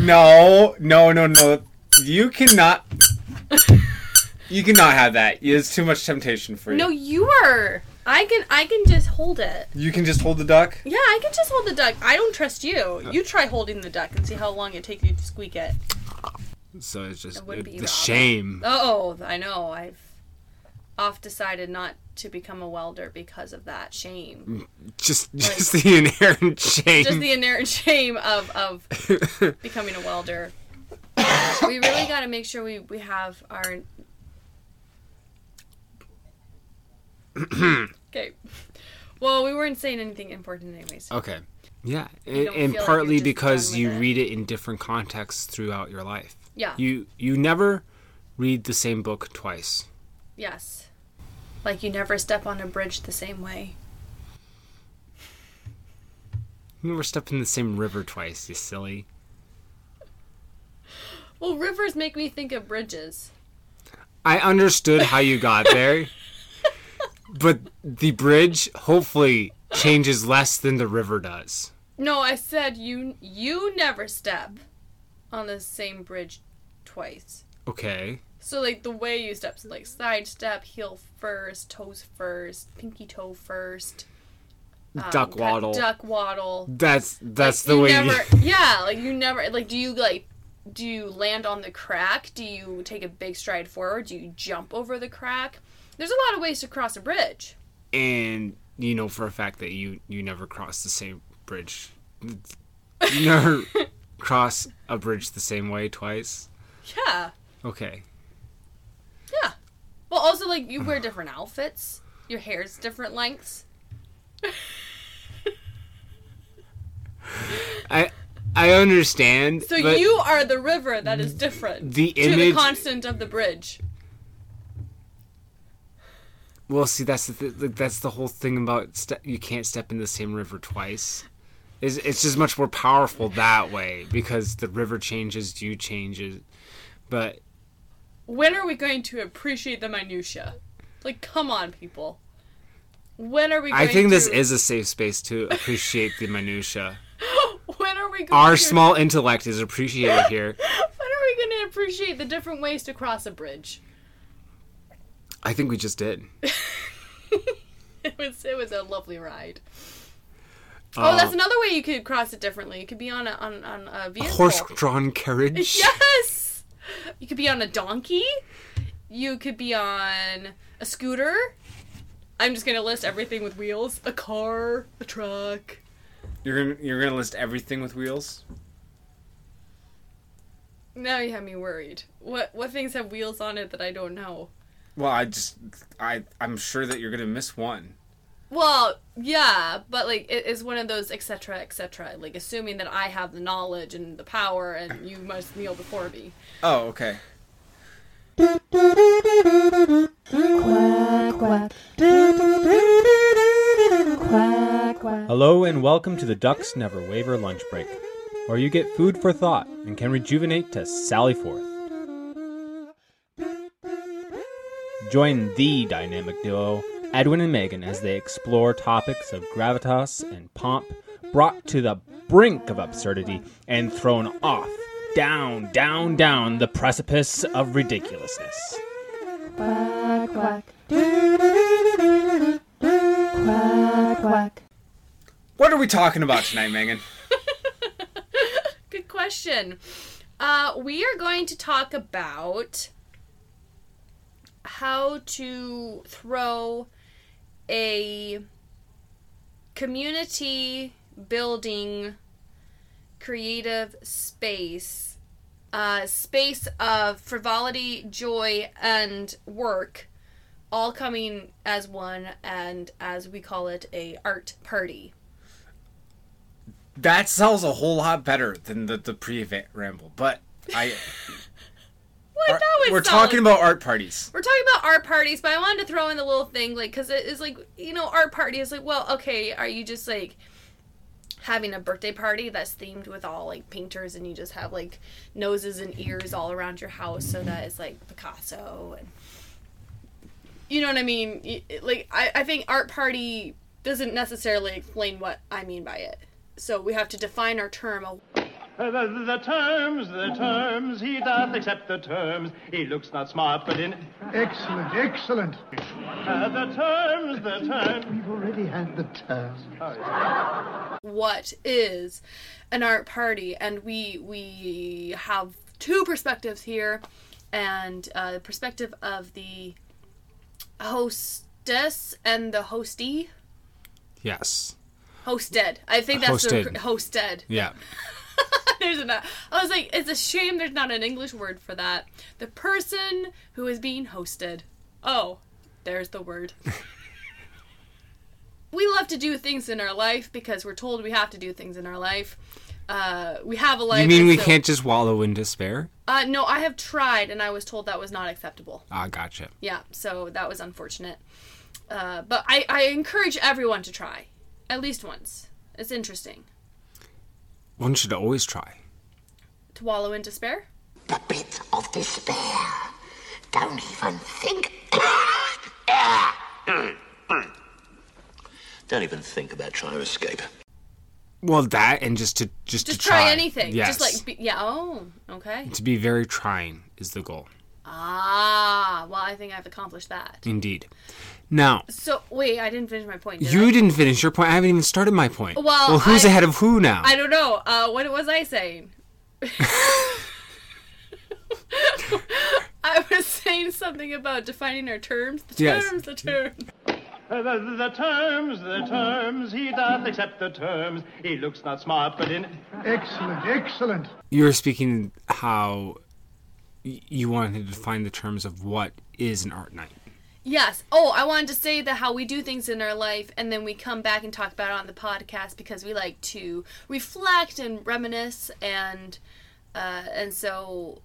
No. You cannot have that. It's too much temptation for you. No, you are. I can just hold it. You can just hold the duck? Yeah, I can just hold the duck. I don't trust you. You try holding the duck and see how long it takes you to squeak it. So it's just the shame. Oh, I know. I've oft decided not to become a welder because of that shame. Just like, the inherent shame. Just the inherent shame of becoming a welder. We really got to make sure we have our... Okay. Well, we weren't saying anything important anyways. Okay. Yeah. And partly like because you read it in different contexts throughout your life. Yeah. You never read the same book twice. Yes. Like you never step on a bridge the same way. You never step in the same river twice, you silly. Well, rivers make me think of bridges. I understood how you got there. But the bridge hopefully changes less than the river does. No, I said you never step on the same bridge twice. Okay. So, like, the way you step is, like, side step, heel first, toes first, pinky toe first. Duck waddle. Duck waddle. That's like, the way you... Yeah, like, you never... Like, do you land on the crack? Do you take a big stride forward? Do you jump over the crack? There's a lot of ways to cross a bridge. And you know for a fact that you never cross the same bridge. You never cross a bridge the same way twice? Yeah. Okay. Yeah. Well, also, like, you wear different outfits. Your hair's different lengths. I understand. So you are the river that is different. The image... To the constant of the bridge. Well, see, that's the whole thing about you can't step in the same river twice. It's just much more powerful that way because the river changes, you changes. But when are we going to appreciate the minutia? Like, come on, people. When are we? Going to... I think this is a safe space to appreciate the minutia. When are we? Going Our to... small intellect is appreciated here. When are we going to appreciate the different ways to cross a bridge? I think we just did. It was a lovely ride. Oh, that's another way you could cross it differently. You could be on a vehicle. A horse-drawn carriage. Yes! You could be on a donkey. You could be on a scooter. I'm just going to list everything with wheels. A car, a truck. You're gonna list everything with wheels? Now you have me worried. What things have wheels on it that I don't know? Well, I'm sure that you're going to miss one. Well, yeah, but, like, it is one of those et cetera, like, assuming that I have the knowledge and the power and you must kneel before me. Oh, okay. Hello and welcome to the Ducks Never Waver Lunch Break, where you get food for thought and can rejuvenate to sally forth. Join the dynamic duo, Edwin and Megan, as they explore topics of gravitas and pomp, brought to the brink of absurdity and thrown off, down the precipice of ridiculousness. Quack, quack. Quack, quack. What are we talking about tonight, Megan? Good question. We are going to talk about... how to throw a community building creative space, space of frivolity, joy, and work, all coming as one, and as we call it, a art party. That sounds a whole lot better than the pre-ramble, but I... What? We're talking about art parties. We're talking about art parties, but I wanted to throw in the little thing, like, because it is like, you know, art party is like, well, okay, are you just like having a birthday party that's themed with all like painters and you just have like noses and ears all around your house so that it's like Picasso and you know what I mean? Like, I think art party doesn't necessarily explain what I mean by it. So we have to define our term. The terms, he doth accept the terms. He looks not smart, but in... Excellent, excellent. The terms. We've already had the terms. Oh, yeah. What is an art party? And we have two perspectives here. And the perspective of the hostess and the hostee. Yes. Hosted. I think that's hosted. Hosted. Yeah. There's enough. I was like, it's a shame there's not an English word for that. The person who is being hosted. Oh, there's the word. We love to do things in our life because we're told we have to do things in our life. We have a life. You mean we can't just wallow in despair? No, I have tried, and I was told that was not acceptable. Ah, gotcha. Yeah, so that was unfortunate. But I encourage everyone to try. At least once. It's interesting. One should always try. To wallow in despair? The pit of despair. Don't even think... Don't even think about trying to escape. Well, that and just to try anything. Yes. Just like, yeah, oh, okay. To be very trying is the goal. Ah, well, I think I've accomplished that. Indeed. Now... So, wait, I didn't finish my point, didn't finish your point. I haven't even started my point. Well, who's ahead of who now? I don't know. What was I saying? I was saying something about defining our terms. The terms. The terms. He doth accept the terms. He looks not smart, but in... Excellent. You were speaking how... You wanted to define the terms of what is an art night. Yes. Oh, I wanted to say that how we do things in our life, and then we come back and talk about it on the podcast because we like to reflect and reminisce, and so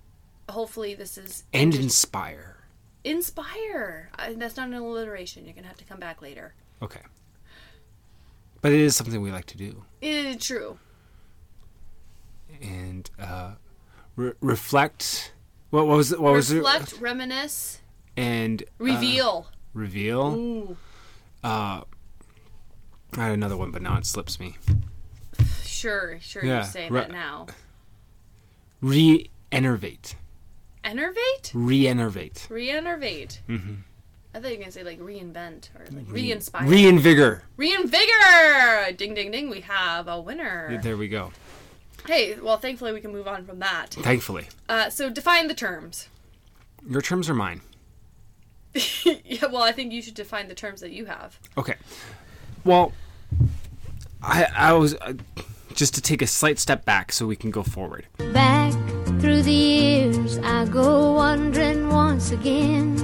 hopefully this is... And inspire. Inspire. That's not an alliteration. You're going to have to come back later. Okay. But it is something we like to do. It is true. And reflect... What was it? Reflect, reminisce, and reveal. Reveal. Ooh. I had another one, but now it slips me. Sure. Yeah. You say that now. Re-enervate. Enervate? Re-enervate. Mm-hmm. I thought you were gonna say like reinvent or like re-inspire. Reinvigor. Ding, ding, ding. We have a winner. There we go. Hey, well, thankfully we can move on from that. Thankfully. So define the terms. Your terms are mine. Yeah, well, I think you should define the terms that you have. Okay. Well, I was... just to take a slight step back so we can go forward. Back through the years I go wandering once again.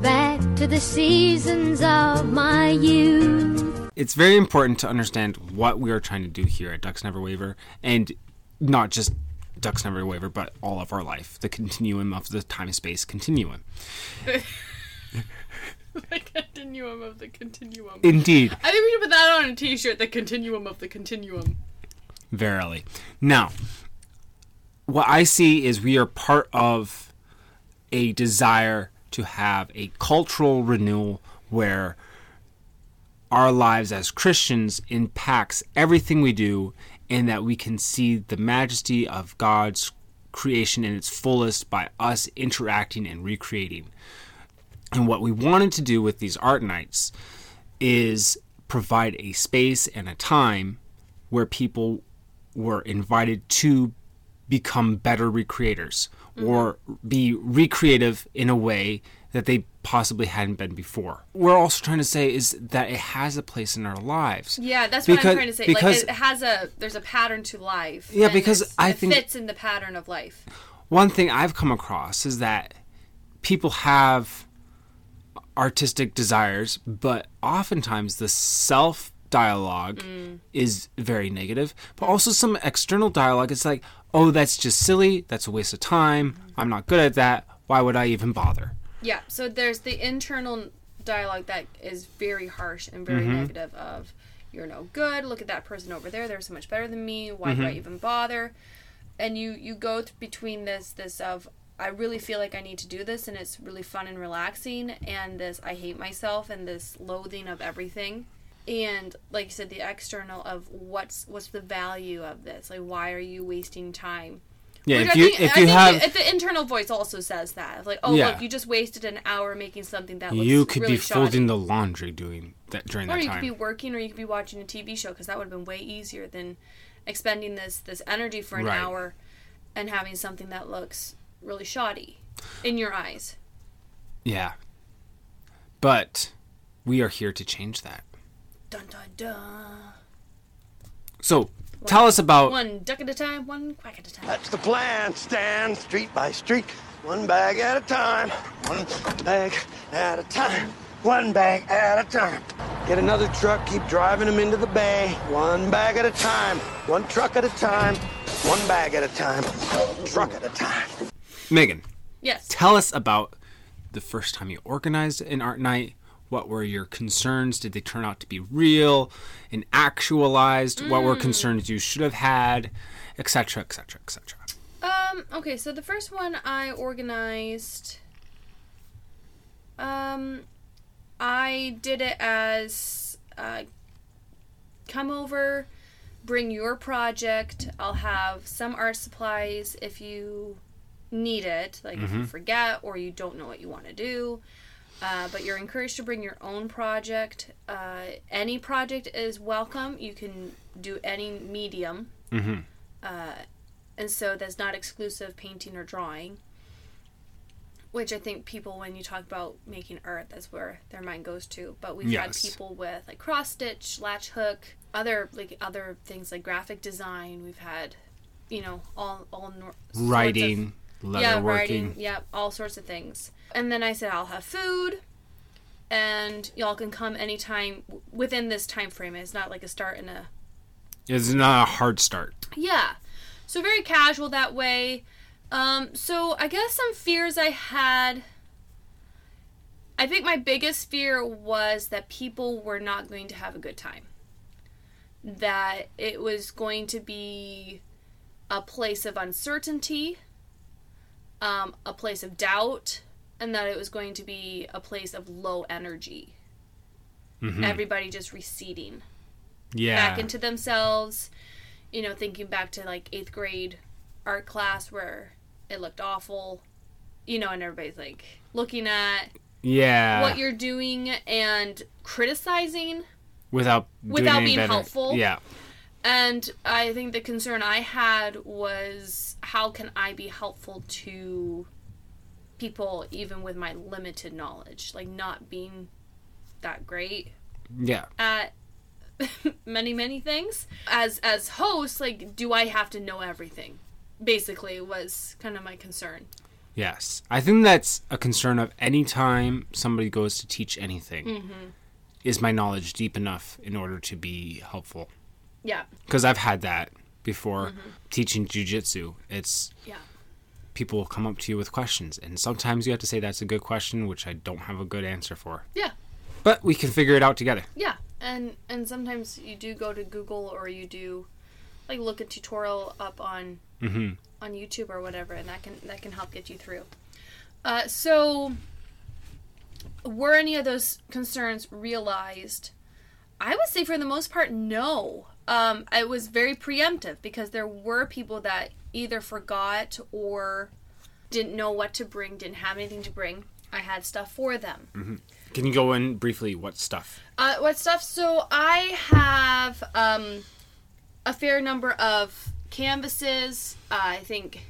Back to the seasons of my youth. It's very important to understand what we are trying to do here at Ducks Never Waver, and not just Ducks Never Waver, but all of our life, the continuum of the time-space continuum. The continuum of the continuum. Indeed. I think we should put that on a t-shirt, the continuum of the continuum. Verily. Now, what I see is we are part of a desire to have a cultural renewal where our lives as Christians impacts everything we do, and that we can see the majesty of God's creation in its fullest by us interacting and recreating. And what we wanted to do with these art nights is provide a space and a time where people were invited to become better recreators or be recreative in a way that they possibly hadn't been before. We're also trying to say is that it has a place in our lives. Yeah, that's what I'm trying to say. Because like there's a pattern to life. Yeah, because I think it fits in the pattern of life. One thing I've come across is that people have artistic desires, but oftentimes the self-dialogue is very negative, but also some external dialogue. It's like, oh, that's just silly. That's a waste of time. I'm not good at that. Why would I even bother? Yeah, so there's the internal dialogue that is very harsh and very negative of, you're no good, look at that person over there, they're so much better than me, why do I even bother? And you go between this of, I really feel like I need to do this, and it's really fun and relaxing, and this I hate myself, and this loathing of everything. And like you said, the external of what's the value of this? Like, why are you wasting time? Yeah, like, I think the internal voice also says that. Like, oh, yeah. Look, you just wasted an hour making something that looks really shoddy. You could be folding the laundry doing that during that time. Or you could be working, or you could be watching a TV show, because that would have been way easier than expending this energy for an hour and having something that looks really shoddy in your eyes. Yeah. But we are here to change that. Dun, dun, dun. So... Tell us about... One duck at a time, one quack at a time. That's the plan, Stan. Street by street, one bag at a time. One bag at a time. One bag at a time. Get another truck, keep driving them into the bay. One bag at a time. One truck at a time. One bag at a time. Truck at a time. Megan. Yes? Tell us about the first time you organized an art night. What were your concerns? Did they turn out to be real and actualized? What were concerns you should have had, et cetera, et cetera, et cetera? Okay, so the first one I organized, I did it as come over, bring your project. I'll have some art supplies if you need it, like if you forget or you don't know what you want to do. But you're encouraged to bring your own project. Any project is welcome. You can do any medium. Mm-hmm. And so that's not exclusive painting or drawing, which I think people, when you talk about making art, that's where their mind goes to. But we've had people with like cross-stitch, latch hook, other things like graphic design. We've had, all writing. Leatherworking. Yeah, all sorts of things. And then I said, I'll have food, and y'all can come anytime within this time frame. It's not like a start and a... It's not a hard start. Yeah. So very casual that way. So I guess some fears I had... I think my biggest fear was that people were not going to have a good time. That it was going to be a place of uncertainty... a place of doubt, and that it was going to be a place of low energy. Mm-hmm. Everybody just receding. Yeah. Back into themselves, thinking back to like 8th grade art class where it looked awful, and everybody's like looking at what you're doing and criticizing without being helpful. Yeah. And I think the concern I had was, how can I be helpful to people even with my limited knowledge? Like, not being that great at many, many things. As host, like, do I have to know everything? Basically was kind of my concern. Yes. I think that's a concern of any time somebody goes to teach anything. Mm-hmm. Is my knowledge deep enough in order to be helpful? Yeah. Because I've had that before teaching jiu-jitsu. It's people will come up to you with questions, and sometimes you have to say that's a good question, which I don't have a good answer for. Yeah. But we can figure it out together. Yeah. And sometimes you do go to Google, or you do like look a tutorial up on YouTube or whatever, and that can help get you through. So were any of those concerns realized? I would say for the most part, no. It was very preemptive, because there were people that either forgot or didn't know what to bring, didn't have anything to bring. I had stuff for them. Mm-hmm. Can you go in briefly? What stuff? So I have a fair number of canvases. I think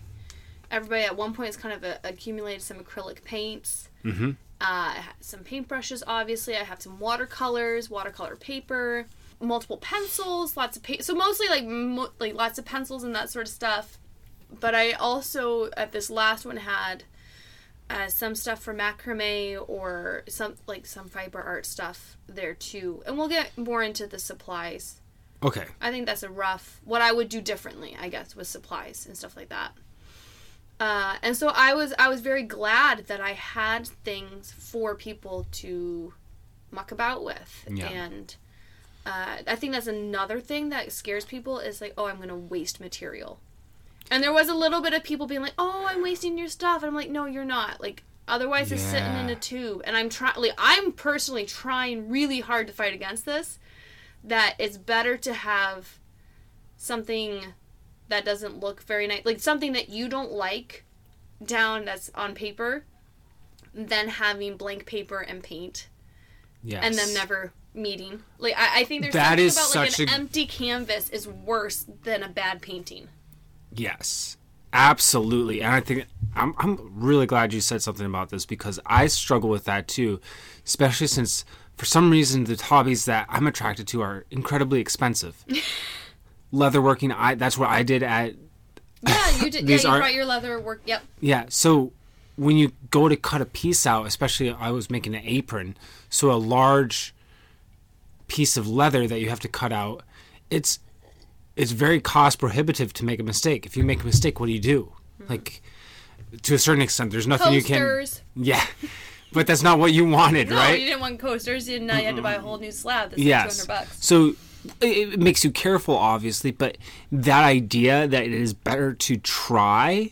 everybody at one point has kind of accumulated some acrylic paints. Mm-hmm. Some paintbrushes, obviously. I have some watercolors, watercolor paper, multiple pencils, lots of paint. So mostly like lots of pencils and that sort of stuff. But I also at this last one had some stuff for macrame or some fiber art stuff there too. And we'll get more into the supplies. Okay. I think that's what I would do differently, I guess, with supplies and stuff like that. And so I was very glad that I had things for people to muck about with. Yeah. And I think that's another thing that scares people is like, oh, I'm going to waste material. And there was a little bit of people being like, oh, I'm wasting your stuff. And I'm like, no, you're not. Like, otherwise it's sitting in a tube. And I'm personally trying really hard to fight against this. that it's better to have something that doesn't look very nice, like something that you don't like down that's on paper, than having blank paper and paint. Yes. And them never meeting. Like, I think there's that something about like an empty canvas is worse than a bad painting. Yes, absolutely. And I think I'm really glad you said something about this, because I struggle with that too, especially since for some reason the hobbies that I'm attracted to are incredibly expensive. Leatherworking, that's what I did at. Yeah, you did. Yeah, you brought your leather work. Yep. Yeah. So when you go to cut a piece out, especially I was making an apron, so a large piece of leather that you have to cut out, it's very cost prohibitive to make a mistake. If you make a mistake, what do you do? Mm-hmm. Like, to a certain extent, there's nothing coasters. You can. Yeah. But that's not what you wanted, right? No, you didn't want coasters. You now you had to buy a whole new slab that's yes. like $200. So it makes you careful, obviously, but that idea that it is better to try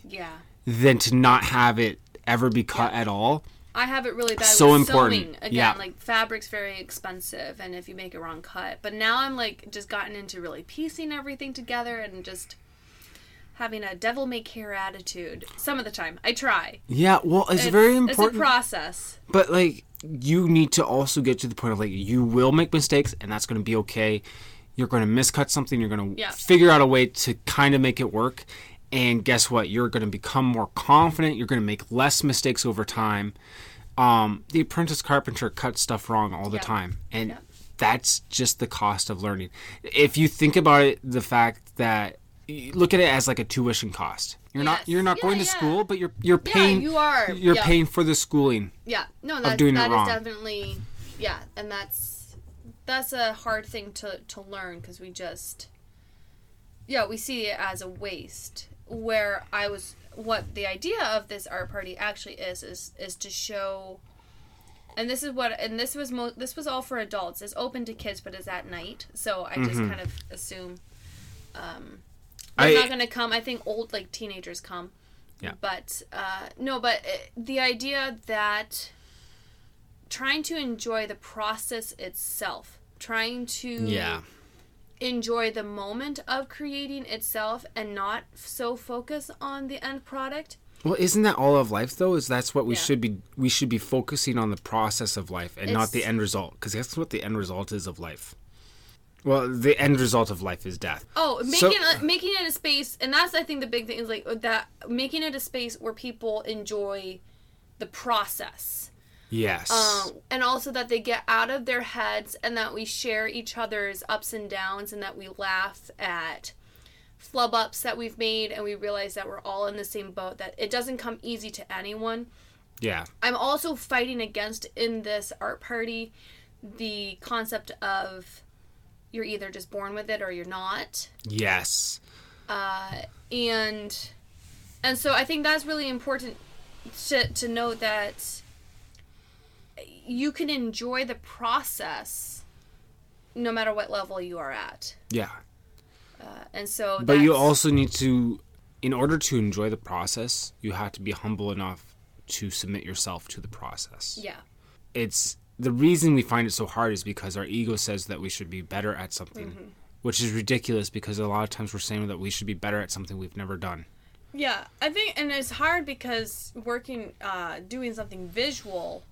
than to not have it ever be cut at all. I have it really bad so with important. Sewing. Again, like fabric's very expensive, and if you make a wrong cut. But now I'm like just gotten into really piecing everything together and just having a devil-may-care attitude. Some of the time. I try. Yeah, well, it's very important. It's a process. But like, you need to also get to the point of like, you will make mistakes, and that's going to be okay. You're going to miscut something. You're going to figure out a way to kind of make it work. And guess what? You're going to become more confident. You're going to make less mistakes over time. The apprentice carpenter cuts stuff wrong all the time. And that's just the cost of learning. If you think about it, the fact that you look at it as like a tuition cost. You're not going to school, but you're paying you're paying for the schooling. Yeah. No, that's that is definitely and that's a hard thing to learn, because we just we see it as a waste. Where I was, what the idea of this art party actually is to show, and this is what, and this was all for adults. It's open to kids, but it's at night, so I just kind of assume they're not going to come. I think teenagers come, but no. But the idea that trying to enjoy the process itself, trying to enjoy the moment of creating itself and not so focus on the end product. Well, isn't that all of life though? Is that's what we should be focusing on, the process of life, and not the end result, because that's what the end result is of life. Well, the end result of life is death. Oh, making it a space, and that's I think the big thing is like that, making it a space where people enjoy the process. Yes. And also that they get out of their heads, and that we share each other's ups and downs, and that we laugh at flub ups that we've made, and we realize that we're all in the same boat, that it doesn't come easy to anyone. Yeah. I'm also fighting against in this art party the concept of you're either just born with it or you're not. Yes. And so I think that's really important to note, that you can enjoy the process no matter what level you are at. Yeah. And so but you also need to, in order to enjoy the process, you have to be humble enough to submit yourself to the process. Yeah. It's the reason we find it so hard is because our ego says that we should be better at something, which is ridiculous, because a lot of times we're saying that we should be better at something we've never done. Yeah. I think, and it's hard because doing something visual,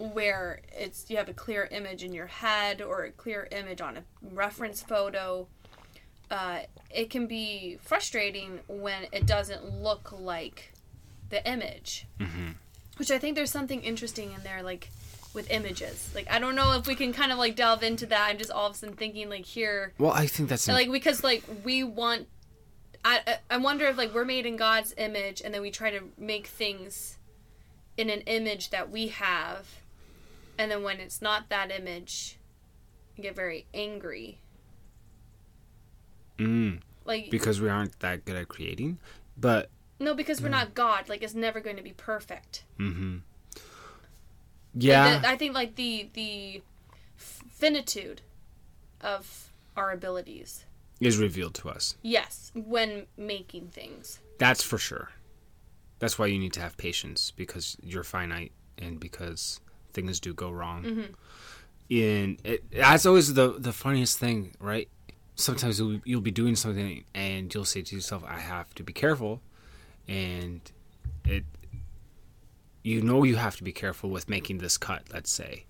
where it's you have a clear image in your head or a clear image on a reference photo, it can be frustrating when it doesn't look like the image. Mm-hmm. Which I think there's something interesting in there, like with images. Like, I don't know if we can kind of like delve into that. I'm just all of a sudden thinking like here. Well, I think that's like because like we want. I wonder if like we're made in God's image, and then we try to make things in an image that we have. And then when it's not that image, you get very angry. Like, because we aren't that good at creating, but no, because we're not God. Like, it's never going to be perfect. Mm-hmm. Yeah, like I think like the finitude of our abilities is revealed to us. Yes, when making things. That's for sure. That's why you need to have patience, because you're finite and because things do go wrong. Mm-hmm. That's always the funniest thing, right? Sometimes you'll be doing something and you'll say to yourself, I have to be careful. And you have to be careful with making this cut, let's say.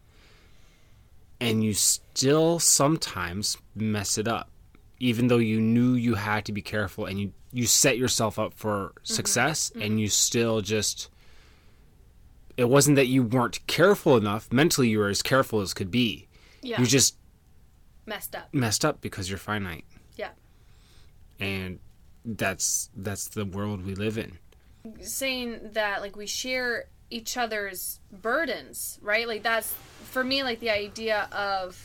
And you still sometimes mess it up, even though you knew you had to be careful and you set yourself up for success. Mm-hmm. And you still just... It wasn't that you weren't careful enough. Mentally, you were as careful as could be. Yeah. You just... Messed up because you're finite. Yeah. And that's the world we live in. Saying that, like, we share each other's burdens, right? Like, that's, for me, like, the idea of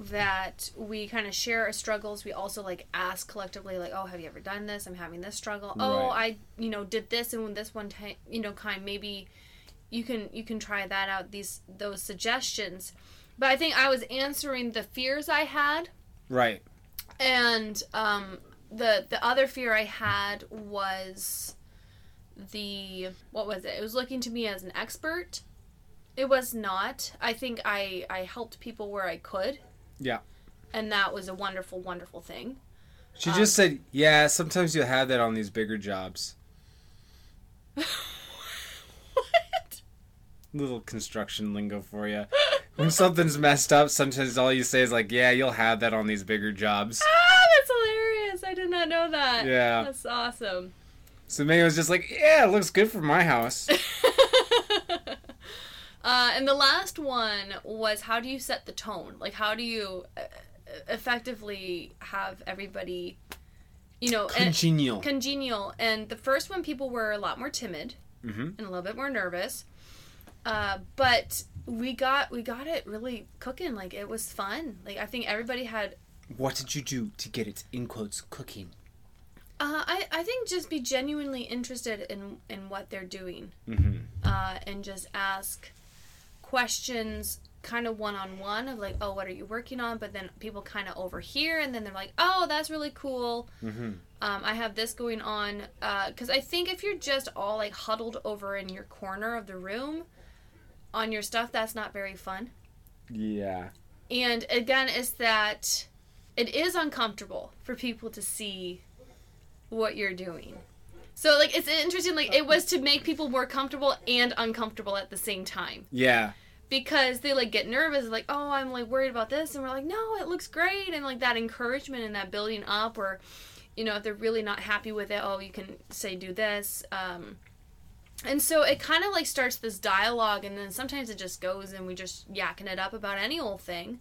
that we kind of share our struggles. We also, like, ask collectively, like, oh, have you ever done this? I'm having this struggle. Right. Oh, I, did this and this one time, maybe you can try that out, those suggestions. But I think I was answering the fears I had. Right. And the other fear I had was what was it? It was looking to me as an expert. It was not. I think I helped people where I could. Yeah. And that was a wonderful, wonderful thing. She just said, yeah, sometimes you'll have that on these bigger jobs. What? Little construction lingo for you. When something's messed up, sometimes all you say is like, yeah, you'll have that on these bigger jobs. Ah, that's hilarious. I did not know that. Yeah. That's awesome. So Megan was just like, yeah, it looks good for my house. And the last one was, how do you set the tone? Like, how do you effectively have everybody, congenial. Congenial. And the first one, people were a lot more timid, mm-hmm. and a little bit more nervous. But... We got it really cooking. Like, it was fun. Like, I think everybody had... What did you do to get it, in quotes, cooking? I think just be genuinely interested in what they're doing. Mm-hmm. And just ask questions kind of one-on-one of, like, oh, what are you working on? But then people kind of overhear, and then they're like, oh, that's really cool. Mm-hmm. I have this going on. Because I think if you're just all, like, huddled over in your corner of the room... on your stuff, that's not very fun. Yeah. And again, it's that it is uncomfortable for people to see what you're doing. So, like, it's interesting, like, it was to make people more comfortable and uncomfortable at the same time. Yeah. Because they, like, get nervous, like, oh, I'm, like, worried about this, and we're like, no, it looks great, and, like, that encouragement and that building up, or, if they're really not happy with it, oh, you can say, do this, And so it kind of, like, starts this dialogue, and then sometimes it just goes and we just yakking it up about any old thing.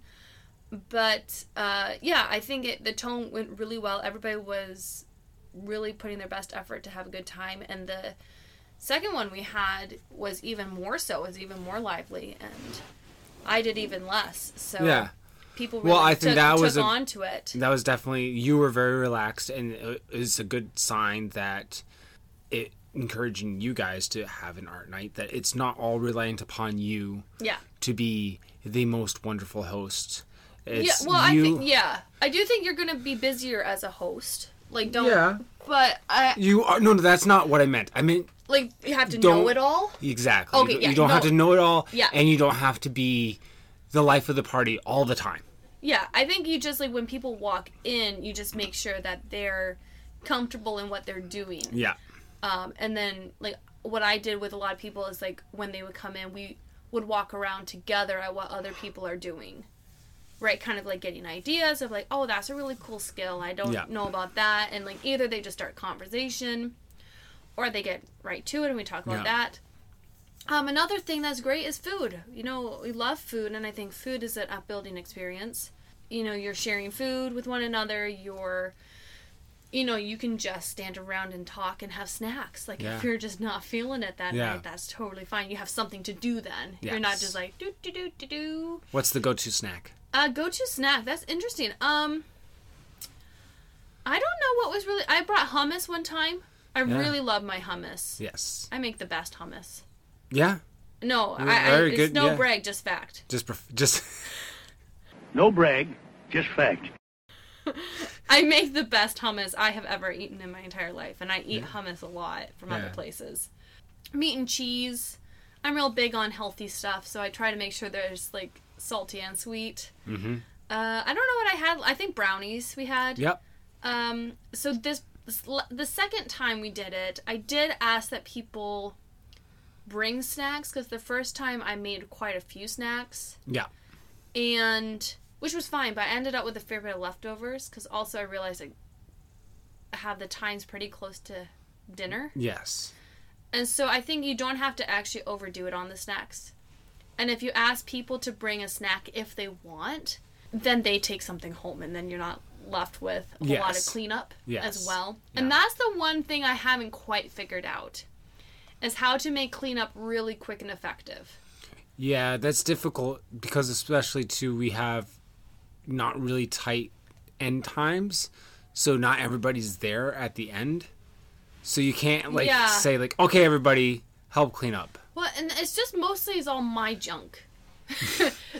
But, yeah, I think the tone went really well. Everybody was really putting their best effort to have a good time. And the second one we had was even more so, was even more lively, and I did even less. So yeah. People really took on to it. That was definitely, you were very relaxed, and it's a good sign that it... encouraging you guys to have an art night, that it's not all reliant upon you to be the most wonderful host. It's I do think you're going to be busier as a host. Like, don't... Yeah. But I... You are... No, that's not what I meant. I meant... Like, you have to know it all? Exactly. Okay, you don't have to know it all, and you don't have to be the life of the party all the time. Yeah, I think you just, like, when people walk in, you just make sure that they're comfortable in what they're doing. Yeah. And then, like, what I did with a lot of people is, like, when they would come in, we would walk around together at what other people are doing, right? Kind of, like, getting ideas of, like, oh, that's a really cool skill. I don't know about that. And, like, either they just start conversation or they get right to it and we talk about that. Another thing that's great is food. We love food, and I think food is an upbuilding experience. You're sharing food with one another. You're... you can just stand around and talk and have snacks. Like, if you're just not feeling it that night, that's totally fine. You have something to do then. Yes. You're not just like, do. What's the go-to snack? Go-to snack. That's interesting. I don't know what was really... I brought hummus one time. I really love my hummus. Yes. I make the best hummus. Yeah. No, very good. It's no brag, just fact. Just... No brag, just fact. I make the best hummus I have ever eaten in my entire life, and I eat hummus a lot from other places. Meat and cheese. I'm real big on healthy stuff, so I try to make sure there's, like, salty and sweet. Mm-hmm. I don't know what I had. I think brownies we had. Yep. So the second time we did it, I did ask that people bring snacks, because the first time I made quite a few snacks. Yeah. And, which was fine, but I ended up with a fair bit of leftovers, because also I realized I have the times pretty close to dinner. Yes. And so I think you don't have to actually overdo it on the snacks. And if you ask people to bring a snack if they want, then they take something home, and then you're not left with a yes. lot of cleanup yes. as well. Yeah. And that's the one thing I haven't quite figured out, is how to make cleanup really quick and effective. Yeah, that's difficult, because especially, too, we have not really tight end times, so not everybody's there at the end. So you can't, like, yeah. say, like, okay, everybody, help clean up. Well, and it's just mostly it's all my junk.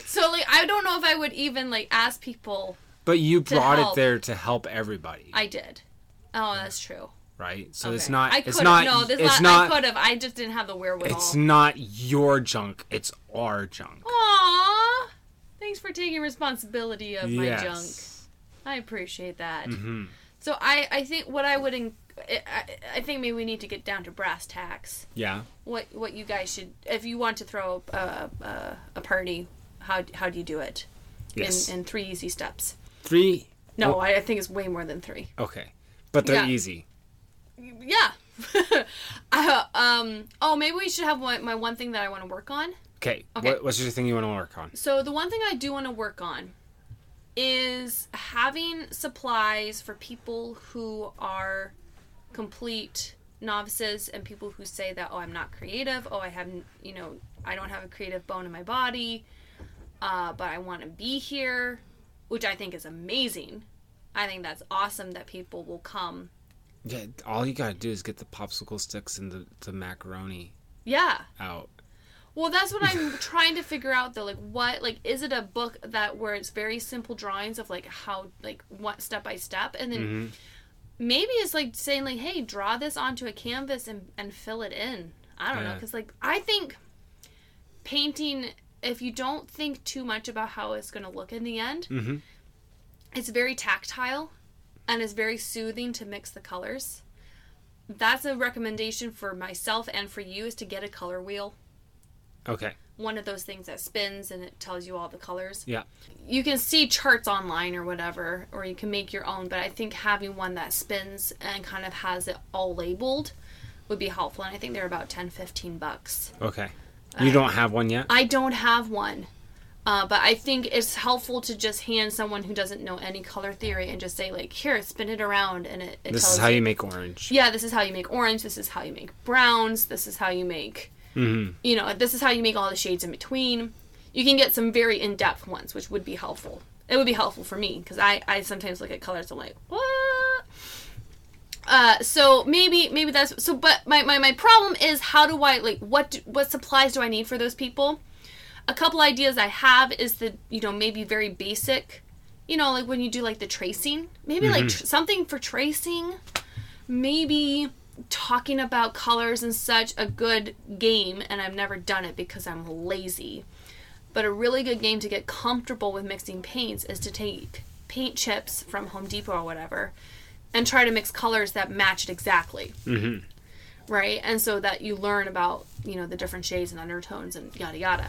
So, like, I don't know if I would even, like, ask people. But you brought it there to help everybody. I did. Oh, that's true. Right? So okay. It's not... I could have. I just didn't have the wherewithal. It's not your junk. It's our junk. Aww. Thanks for taking responsibility of yes. my junk. I appreciate that. Mm-hmm. So I think what I would... I think maybe we need to get down to brass tacks. Yeah. What you guys should... If you want to throw a party, how do you do it? Yes. In 3 easy steps. 3? No, oh. I think it's way more than 3. Okay. But they're yeah. easy. Yeah. Oh, maybe we should have my one thing that I want to work on. Okay. What's your thing you want to work on? So the one thing I do want to work on is having supplies for people who are complete novices and people who say that, oh, I'm not creative. Oh, I have, you know, I don't have a creative bone in my body, but I want to be here, which I think is amazing. I think that's awesome that people will come. Yeah, all you gotta do is get the popsicle sticks and the macaroni. Yeah. Out. Well, that's what I'm trying to figure out, though. Like, what? Like, is it a book that where it's very simple drawings of like how, like, what step by step, and then mm-hmm. maybe it's like saying like, hey, draw this onto a canvas and fill it in. I don't know, because like I think painting, if you don't think too much about how it's gonna look in the end, mm-hmm. it's very tactile. And it's very soothing to mix the colors. That's a recommendation for myself and for you, is to get a color wheel. Okay. One of those things that spins and it tells you all the colors. Yeah. You can see charts online or whatever, or you can make your own. But I think having one that spins and kind of has it all labeled would be helpful. And I think they're about $10-15. Okay. You don't have one yet? I don't have one. But I think it's helpful to just hand someone who doesn't know any color theory and just say, like, here, spin it around. And it this tells is how you make orange. Yeah, this is how you make orange. This is how you make browns. This is how you make, mm-hmm. you know, this is how you make all the shades in between. You can get some very in-depth ones, which would be helpful. It would be helpful for me, because I sometimes look at colors and I'm like, what? So maybe that's... So, but my problem is, how do I, like, what supplies do I need for those people? A couple ideas I have is the, you know, maybe very basic, you know, like when you do like the tracing, maybe mm-hmm. like something for tracing, maybe talking about colors and such, a good game. And I've never done it because I'm lazy, but a really good game to get comfortable with mixing paints is to take paint chips from Home Depot or whatever and try to mix colors that match it exactly. Mm-hmm. Right. And so that you learn about, you know, the different shades and undertones and yada, yada.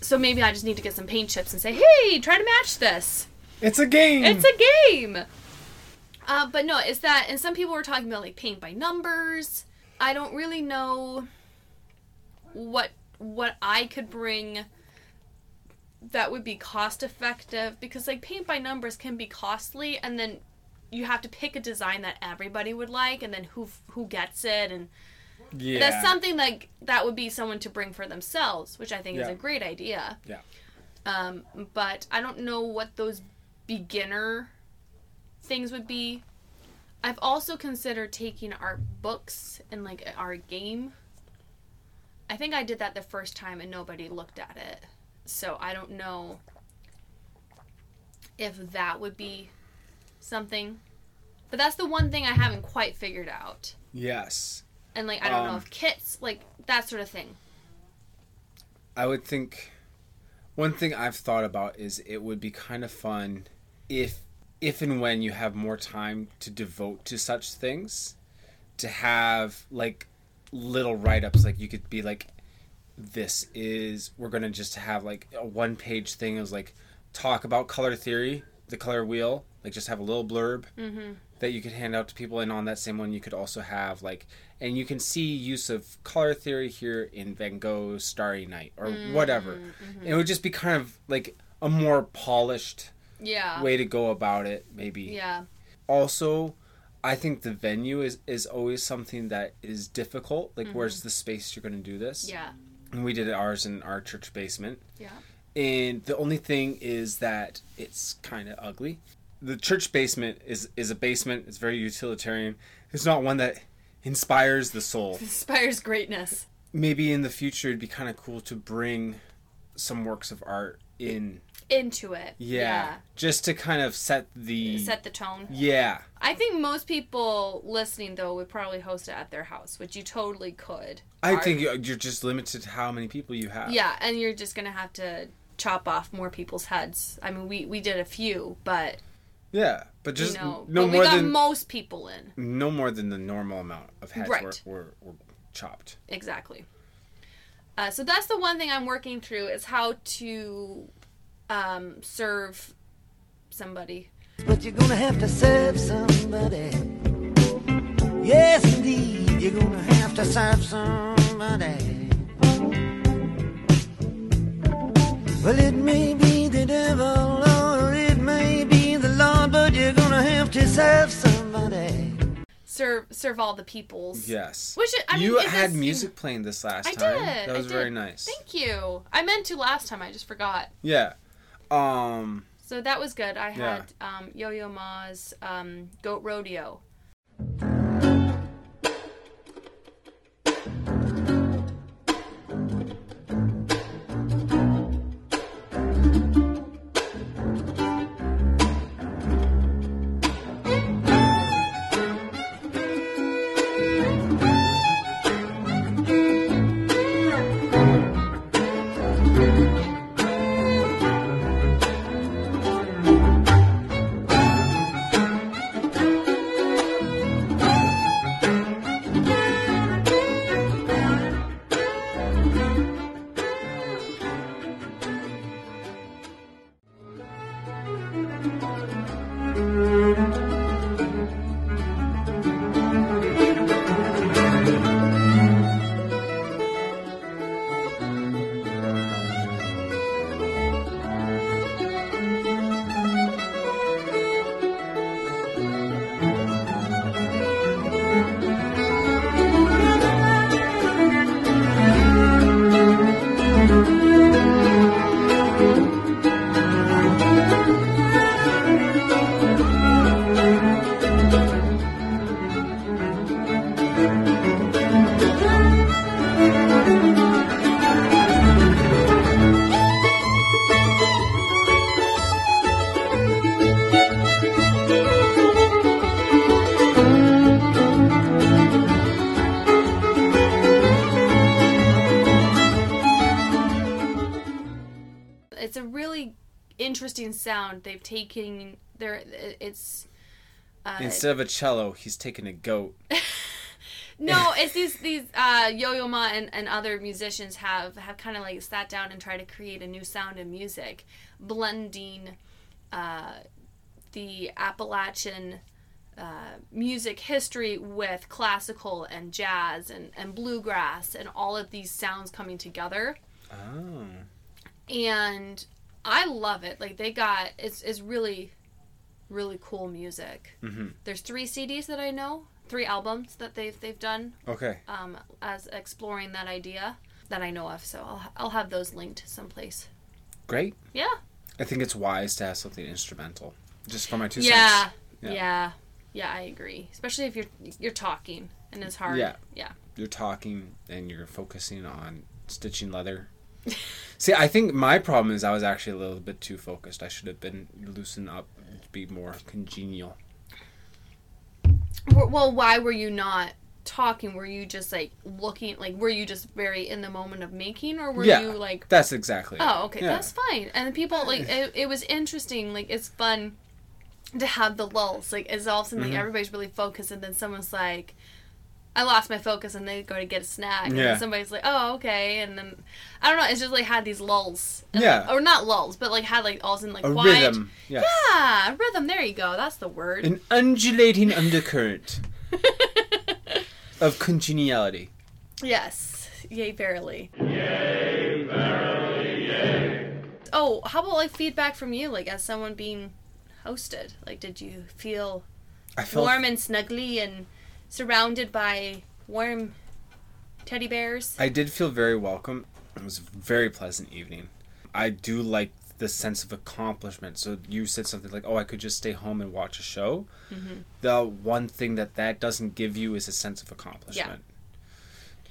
So maybe I just need to get some paint chips and say, hey, try to match this. It's a game. It's a game. But no, it's that, and some people were talking about, like, paint by numbers. I don't really know what I could bring that would be cost effective, because, like, paint by numbers can be costly, and then you have to pick a design that everybody would like, and then who gets it, and... Yeah. That's something like that would be someone to bring for themselves, which I think yeah. is a great idea. Yeah. But I don't know what those beginner things would be. I've also considered taking art books and like our game. I think I did that the first time and nobody looked at it. So I don't know if that would be something. But that's the one thing I haven't quite figured out. Yes. And, like, I don't know if kits, like, that sort of thing. I would think one thing I've thought about is it would be kind of fun if and when you have more time to devote to such things, to have like little write-ups. Like you could be like, this is, we're going to just have like a one-page thing. It was like, talk about color theory, the color wheel, like just have a little blurb that you could hand out to people. And on that same one, you could also have like, and you can see use of color theory here in Van Gogh's Starry Night or whatever. Mm-hmm. It would just be kind of like a more polished way to go about it, maybe. Yeah. Also, I think the venue is always something that is difficult. Like, where's the space you're going to do this? Yeah. And we did ours in our church basement. Yeah. And the only thing is that it's kind of ugly. The church basement is a basement. It's very utilitarian. It's not one that inspires the soul. It inspires greatness. Maybe in the future it'd be kind of cool to bring some works of art into it. Yeah. Just to kind of set the tone. Yeah. I think most people listening though would probably host it at their house, which you totally could. I think you're just limited to how many people you have. Yeah, and you're just going to have to chop off more people's heads. I mean, we did a few, but yeah, but just we got most people in. No more than the normal amount of heads were chopped. Exactly. So that's the one thing I'm working through is how to serve somebody. But you're gonna have to serve somebody. Yes, indeed, you're gonna have to serve somebody. Well, it may be the devil or it may be the Lord, but you're gonna have to serve somebody. Serve all the peoples. Yes. Which I mean, you had music playing this last time. I did. That was very nice. Thank you. I meant to last time. I just forgot. Yeah. So that was good. I had Yo-Yo Ma's Goat Rodeo. Sound they've taken there. It's instead of a cello, he's taking a goat. No, it's these Yo-Yo Ma and other musicians have kind of like sat down and tried to create a new sound in music, blending the Appalachian music history with classical and jazz and bluegrass and all of these sounds coming together. Oh, and I love it. Like, they got... It's really, really cool music. Mm-hmm. There's 3 CDs that I know. 3 albums that they've done. Okay. As exploring that idea that I know of. So I'll have those linked someplace. Great. Yeah. I think it's wise to have something instrumental. Just for my 2 cents. Yeah. Yeah, I agree. Especially if you're talking and it's hard. Yeah. You're talking and you're focusing on stitching leather. See, I think my problem is I was actually a little bit too focused. I should have been loosened up to be more congenial. Well, why were you not talking, were you just like looking, like were you just very in the moment of making, or were you like? That's exactly. Oh, okay, that's fine. And the people like it was interesting. Like it's fun to have the lulls. Like it's all of a sudden like, everybody's really focused, and then someone's like, I lost my focus, and they go to get a snack, and then somebody's like, oh, okay, and then, I don't know, it's just, like, had these lulls. Like, or not lulls, but, like, had, like, all of a sudden, like, a quiet. Rhythm. Yes. Yeah, rhythm, there you go, that's the word. An undulating undercurrent of congeniality. Yes. Yay, verily. Yay, verily, yay. Oh, how about, like, feedback from you, like, as someone being hosted? Like, did you feel warm and snuggly and surrounded by warm teddy bears? I did feel very welcome. It was a very pleasant evening. I do like the sense of accomplishment. So you said something like, oh, I could just stay home and watch a show. Mm-hmm. The one thing that doesn't give you is a sense of accomplishment.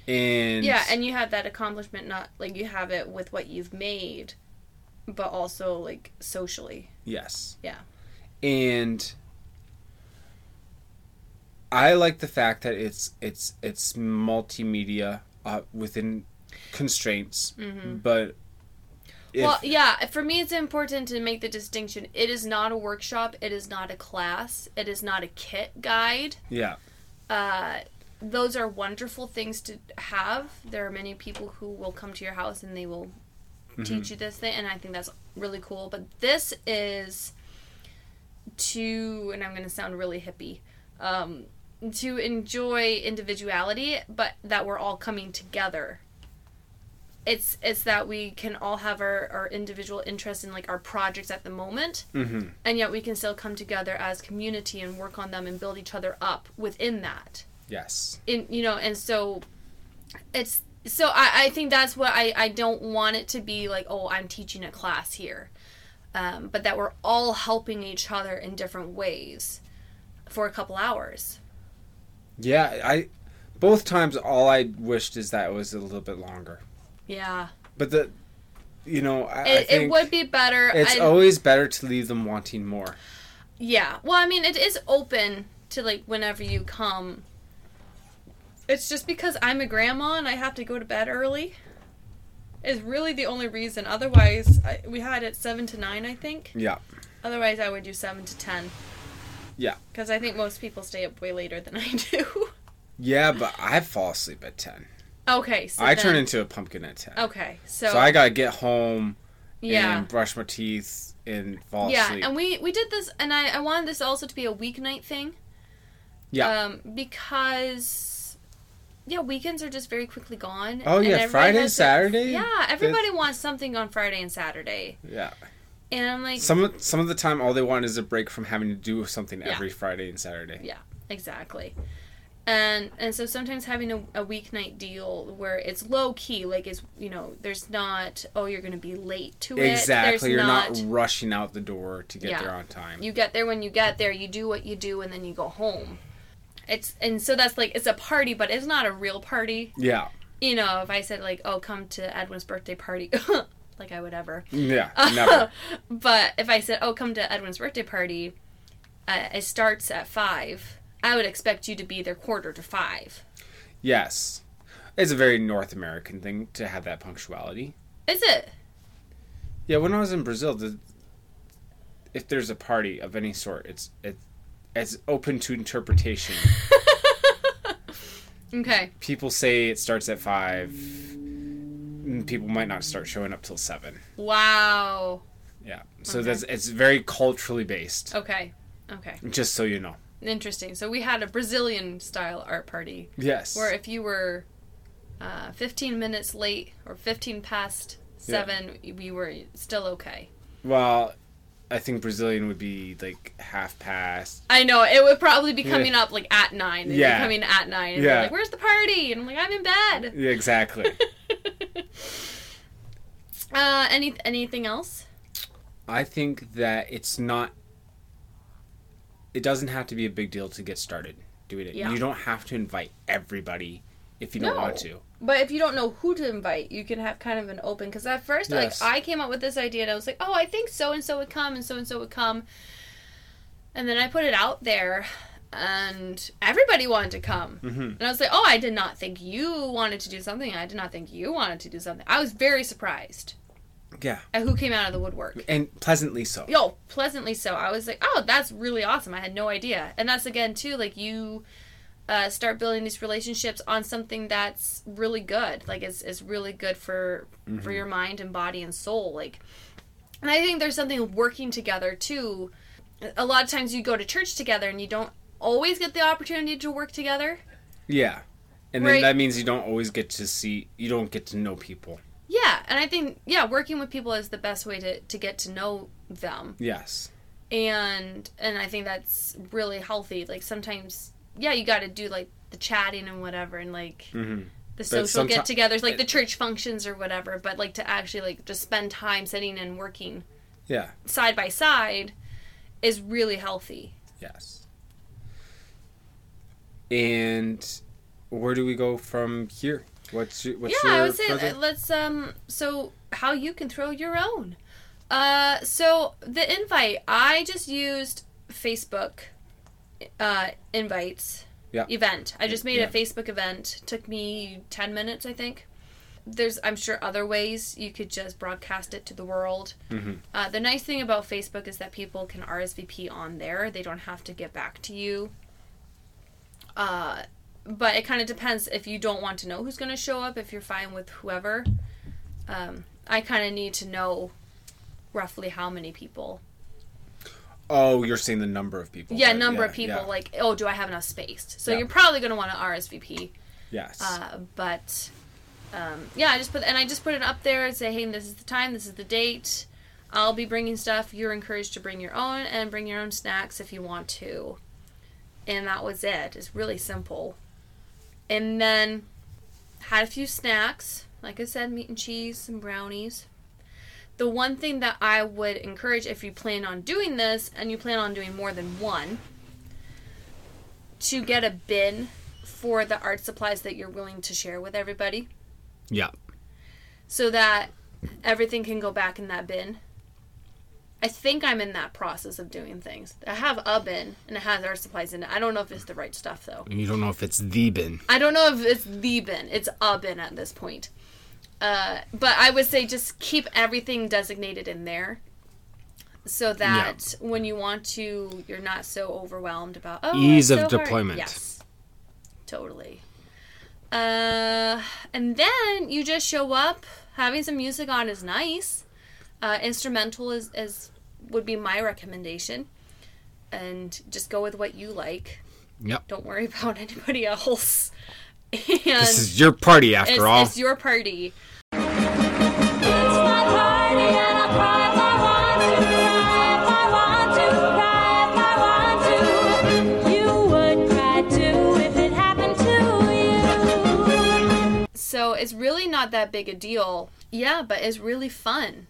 Yeah. And you have that accomplishment, not like you have it with what you've made, but also like socially. Yes. Yeah. And I like the fact that it's multimedia within constraints, but for me it's important to make the distinction. It is not a workshop. It is not a class. It is not a kit guide. Yeah. Those are wonderful things to have. There are many people who will come to your house and they will teach you this thing, and I think that's really cool. But this is to, and I'm going to sound really hippie, to enjoy individuality, but that we're all coming together. It's that we can all have our individual interests in like our projects at the moment, and yet we can still come together as community and work on them and build each other up within that. Yes. I think that's what I don't want it to be like, oh, I'm teaching a class here, but that we're all helping each other in different ways for a couple hours. Yeah, both times all I wished is that it was a little bit longer. Yeah. But I think it would be better. It's always better to leave them wanting more. Yeah. Well, I mean, it is open to like whenever you come. It's just because I'm a grandma and I have to go to bed early is really the only reason. Otherwise, we had it 7 to 9, I think. Yeah. Otherwise, I would do 7 to 10. Yeah. Because I think most people stay up way later than I do. Yeah, but I fall asleep at 10. Okay, so I turn into a pumpkin at 10. Okay, so I gotta get home and brush my teeth and fall asleep. Yeah, and we did this, and I wanted this also to be a weeknight thing. Yeah. Because, weekends are just very quickly gone. Oh, yeah, Friday and Saturday? Yeah, everybody wants something on Friday and Saturday. Yeah. And I'm like, some of the time, all they want is a break from having to do something every Friday and Saturday. Yeah, exactly. And so sometimes having a weeknight deal where it's low key, like it's there's not you're going to be late to it. Exactly, you're not rushing out the door to get there on time. You get there when you get there. You do what you do, and then you go home. So that's like it's a party, but it's not a real party. Yeah. If I said like, oh, come to Edwin's birthday party. Like I would ever. Yeah, never. But if I said, oh, come to Edwin's birthday party, it starts at 5, I would expect you to be there 4:45. Yes. It's a very North American thing to have that punctuality. Is it? Yeah, when I was in Brazil, if there's a party of any sort, it's open to interpretation. Okay. People say it starts at 5. People might not start showing up till 7. Wow. Yeah. So it's very culturally based. Okay. Just so you know. Interesting. So we had a Brazilian style art party. Yes. Where if you were 15 minutes late or 15 past 7, we were still okay. Well, I think Brazilian would be like half past. I know. It would probably be coming up like at 9. It'd be coming at 9. And like, where's the party? And I'm like, I'm in bed. Yeah, exactly. Anything else? I think that it doesn't have to be a big deal to get started doing it. Yeah. You don't have to invite everybody if you don't want to. But if you don't know who to invite, you can have kind of an open, because at first like I came up with this idea and I was like, oh, I think so and so would come and so and so would come. And then I put it out there and everybody wanted to come. Mm-hmm. And I was like, oh, I did not think you wanted to do something. I did not think you wanted to do something. I was very surprised. Yeah. At who came out of the woodwork. And pleasantly so. Yo, pleasantly so. I was like, oh, that's really awesome. I had no idea. And that's, again, too, like, you start building these relationships on something that's really good. Like, it's really good for your mind and body and soul. Like, and I think there's something working together, too. A lot of times you go to church together and you don't always get the opportunity to work together. Yeah. And then that means you don't always get to see, you don't get to know people. Yeah, and I think, yeah, working with people is the best way to get to know them. Yes. And I think that's really healthy. Like, sometimes, yeah, you got to do, like, the chatting and whatever, and, like, the social get-togethers, like, the church functions or whatever, but, like, to actually, like, just spend time sitting and working side by side is really healthy. Yes. And where do we go from here? What's your I would say present? Let's so how you can throw your own. So the invite, I just used Facebook invites event. I just made a Facebook event. Took me 10 minutes, I think. There's, I'm sure, other ways you could just broadcast it to the world. Mm-hmm. The nice thing about Facebook is that people can RSVP on there. They don't have to get back to you. But it kind of depends if you don't want to know who's going to show up, if you're fine with whoever. I kind of need to know roughly how many people. Oh, you're saying the number of people. Yeah, number of people. Yeah. Like, oh, do I have enough space? So you're probably going to want to RSVP. Yes. But, yeah, I just put it up there and say, hey, this is the time, this is the date. I'll be bringing stuff. You're encouraged to bring your own and bring your own snacks if you want to. And that was it. It's really simple. And then had a few snacks. Like I said, meat and cheese, some brownies. The one thing that I would encourage, if you plan on doing this, and you plan on doing more than one, to get a bin for the art supplies that you're willing to share with everybody. Yeah. So that everything can go back in that bin. I think I'm in that process of doing things. I have a bin, and it has art supplies in it. I don't know if it's the right stuff, though. And you don't know if it's the bin. I don't know if it's the bin. It's a bin at this point. But I would say just keep everything designated in there so that when you want to, you're not so overwhelmed about, ease of deployment. Yes, totally. And then you just show up. Having some music on is nice. Instrumental would be my recommendation, and just go with what you like. Yep. Don't worry about anybody else. And this is your party, after all. It's your party. It's my party, and I pride my want to. So it's really not that big a deal. Yeah, but it's really fun.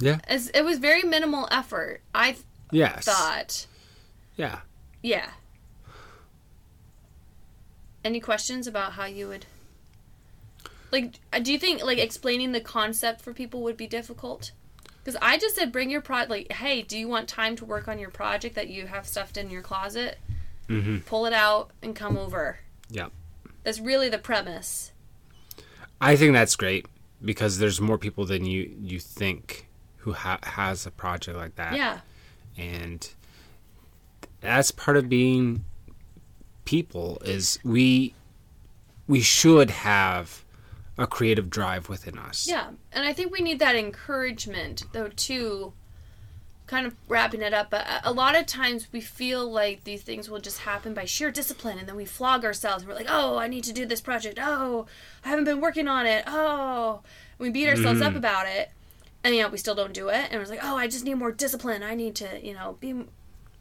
Yeah. It was very minimal effort, I thought. Yeah. Yeah. Any questions about how you would... Like, do you think, like, explaining the concept for people would be difficult? Because I just said bring your project... Like, hey, do you want time to work on your project that you have stuffed in your closet? Mm-hmm. Pull it out and come over. Yeah. That's really the premise. I think that's great, because there's more people than you think who has a project like that. Yeah. And that's part of being... people is we should have a creative drive within us. Yeah, and I think we need that encouragement, though, too. Kind of wrapping it up, but a lot of times we feel like these things will just happen by sheer discipline, and then we flog ourselves. We're like, oh, I need to do this project. Oh, I haven't been working on it. Oh, and we beat ourselves up about it, and we still don't do it. And we're like, oh, I just need more discipline. I need to, be...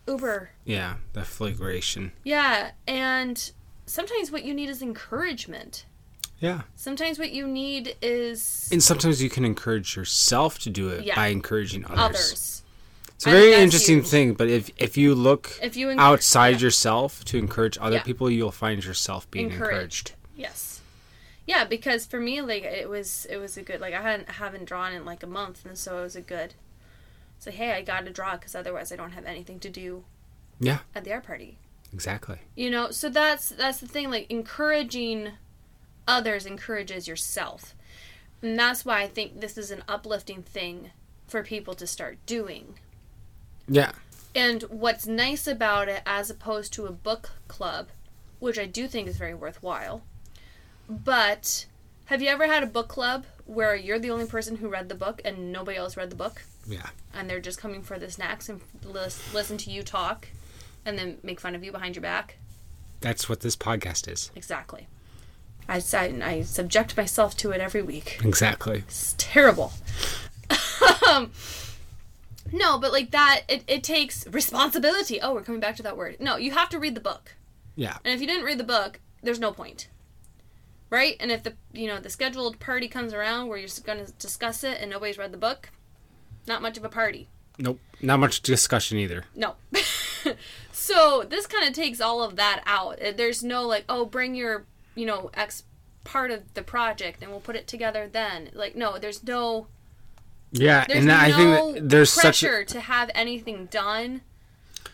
Uber. Yeah, the flagration. Yeah, and sometimes what you need is encouragement. Yeah. Sometimes what you need is... And sometimes you can encourage yourself to do it by encouraging others. It's a very interesting thing, but if you look outside yourself to encourage other people, you'll find yourself being encouraged. Yes. Yeah, because for me, like, it was a good... Like, I haven't drawn in, like, a month, and so it was a good... So, hey, I got to draw because otherwise I don't have anything to do at the art party. Exactly. You know, so that's the thing, like, encouraging others encourages yourself. And that's why I think this is an uplifting thing for people to start doing. Yeah. And what's nice about it, as opposed to a book club, which I do think is very worthwhile, but have you ever had a book club where you're the only person who read the book and nobody else read the book? Yeah. And they're just coming for the snacks and listen to you talk and then make fun of you behind your back? That's what this podcast is. Exactly. I subject myself to it every week. Exactly. It's terrible. No, but like that, it takes responsibility. Oh, we're coming back to that word. No, you have to read the book. Yeah. And if you didn't read the book, there's no point. Right? And if the scheduled party comes around where you're going to discuss it and nobody's read the book, not much of a party. Nope. Not much discussion either. No. So this kind of takes all of that out. There's no like, oh, bring your, X part of the project and we'll put it together then. Like, no, there's no... Yeah, there's and no I think that there's pressure to have anything done.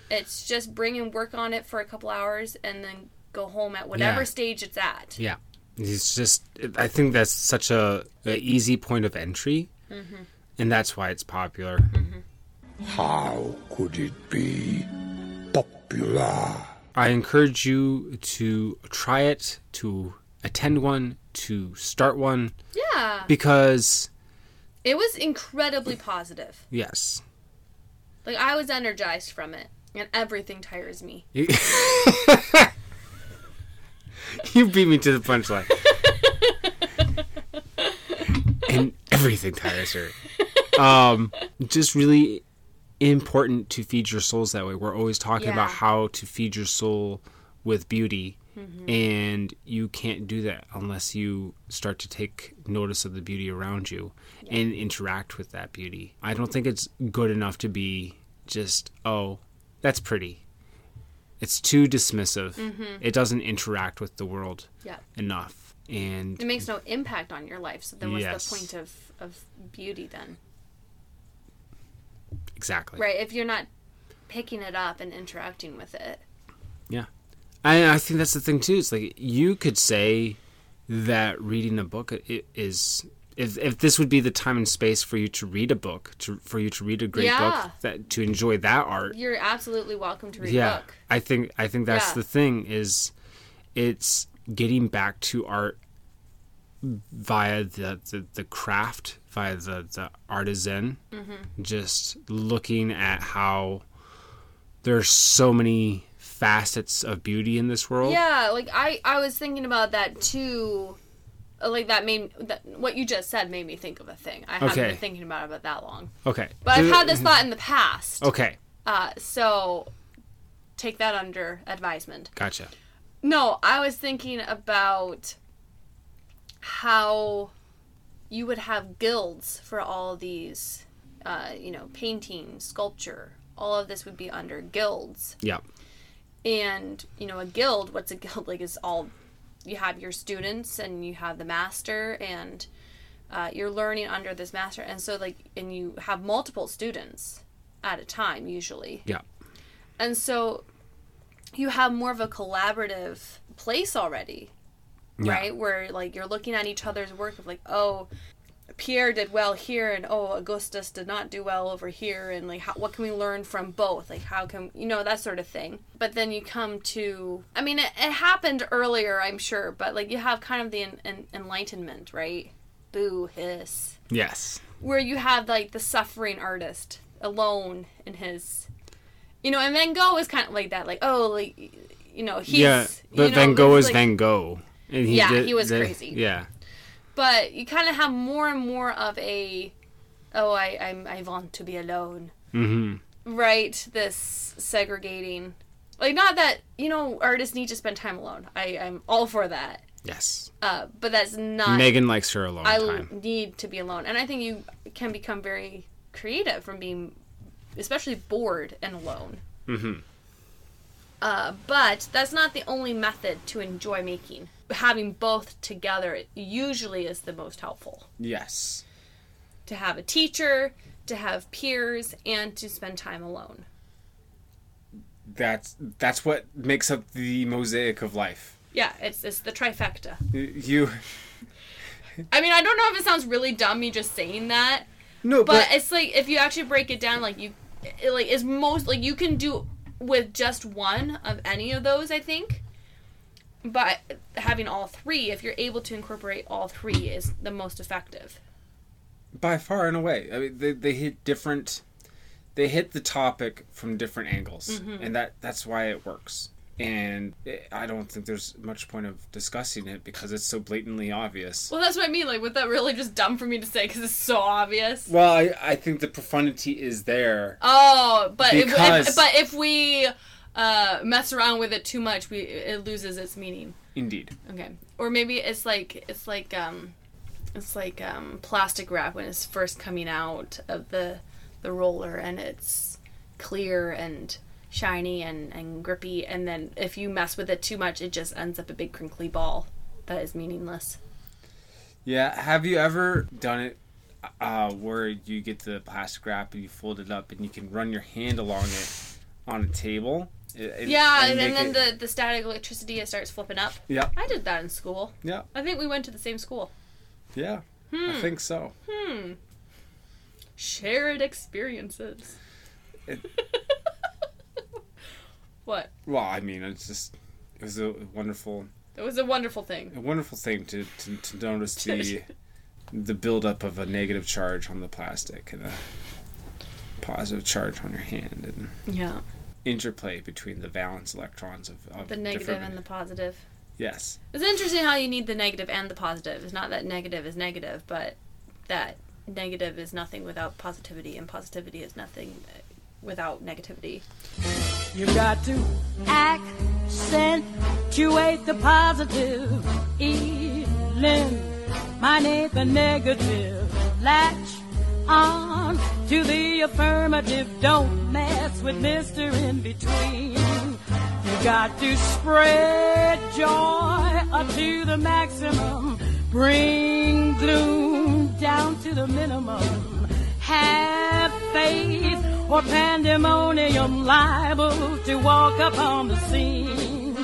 It's just bring and work on it for a couple hours and then go home at whatever stage it's at. Yeah. It's just, I think that's such a easy point of entry, mm-hmm. and that's why it's popular. Mm-hmm. How could it be popular? I encourage you to try it, to attend one, to start one. Yeah. Because... it was incredibly positive. Yes. Like, I was energized from it, and everything tires me. You beat me to the punchline. And everything tires her. Just really important to feed your souls that way. We're always talking about how to feed your soul with beauty. Mm-hmm. And you can't do that unless you start to take notice of the beauty around you and interact with that beauty. I don't think it's good enough to be just, oh, that's pretty. It's too dismissive. Mm-hmm. It doesn't interact with the world enough. And it makes no impact on your life. So then what's the point of beauty then? Exactly. Right. If you're not picking it up and interacting with it. Yeah. I think that's the thing, too. It's like you could say that reading a book is... If this would be the time and space for you to read a book, for you to read a great book, to enjoy that art. You're absolutely welcome to read a book. I think that's the thing, is it's getting back to art via the craft, via the artisan, mm-hmm. just looking at how there's so many facets of beauty in this world. Yeah, like I was thinking about that, too. Like, what you just said made me think of a thing. I haven't been thinking about it that long. Okay. But I've had this thought in the past. Okay. So, take that under advisement. Gotcha. No, I was thinking about how you would have guilds for all these, painting, sculpture. All of this would be under guilds. Yeah. And, a guild, what's a guild? Like, is all... you have your students and you have the master and you're learning under this master. And so and you have multiple students at a time usually. Yeah. And so you have more of a collaborative place already, right? Where you're looking at each other's work of oh, Pierre did well here and oh, Augustus did not do well over here. And what can we learn from both? How can, that sort of thing. But then you come to, I mean, it happened earlier, I'm sure, but you have kind of the Enlightenment, right? Boo, hiss. Yes. Where you have the suffering artist alone in his, and Van Gogh is kind of like that. He's. Yeah, but Van Gogh is Van Gogh. And he was crazy. Yeah. But you kind of have more and more of a, oh, I want to be alone, mm-hmm. right? This segregating, not that artists need to spend time alone. I'm all for that. Yes. But that's not. Megan likes her alone time. I need to be alone, and I think you can become very creative from being, especially bored and alone. Mm-hmm. But that's not the only method to enjoy making. Having both together usually is the most helpful. Yes. To have a teacher, to have peers, and to spend time alone. that's what makes up the mosaic of life. Yeah, it's the trifecta. I mean, I don't know if it sounds really dumb, me just saying that. No, but it's like, if you actually break it down, like, it's most, like, you can do with just one of any of those, I think. But having all three, if you're able to incorporate all three, is the most effective. By far and away. I mean, they hit different... They hit the topic from different angles. Mm-hmm. And that's why it works. And I don't think there's much point of discussing it because it's so blatantly obvious. Well, that's what I mean. Like, was that really just dumb for me to say because it's so obvious? Well, I think the profundity is there. Oh, but if we mess around with it too much, it loses its meaning. Indeed. Okay. Or maybe it's like plastic wrap when it's first coming out of the roller and it's clear and shiny and grippy, and then if you mess with it too much, it just ends up a big crinkly ball that is meaningless. Yeah, have you ever done it where you get the plastic wrap and you fold it up and you can run your hand along it on a table? And then the static electricity, it starts flipping up. Yeah. I did that in school. Yeah. I think we went to the same school. Yeah, I think so. Shared experiences. What? Well, I mean, it was a wonderful thing. A wonderful thing to notice the buildup of a negative charge on the plastic and a positive charge on your hand, and interplay between the valence electrons of the negative and the positive. Yes. It's interesting how you need the negative and the positive. It's not that negative is negative, but that negative is nothing without positivity, and positivity is nothing without negativity. You've got to accentuate the positive, eliminate the negative, latch on to the affirmative, don't mess with Mr. In Between. You've got to spread joy up to the maximum, bring gloom down to the minimum, have faith or pandemonium liable to walk upon the scene.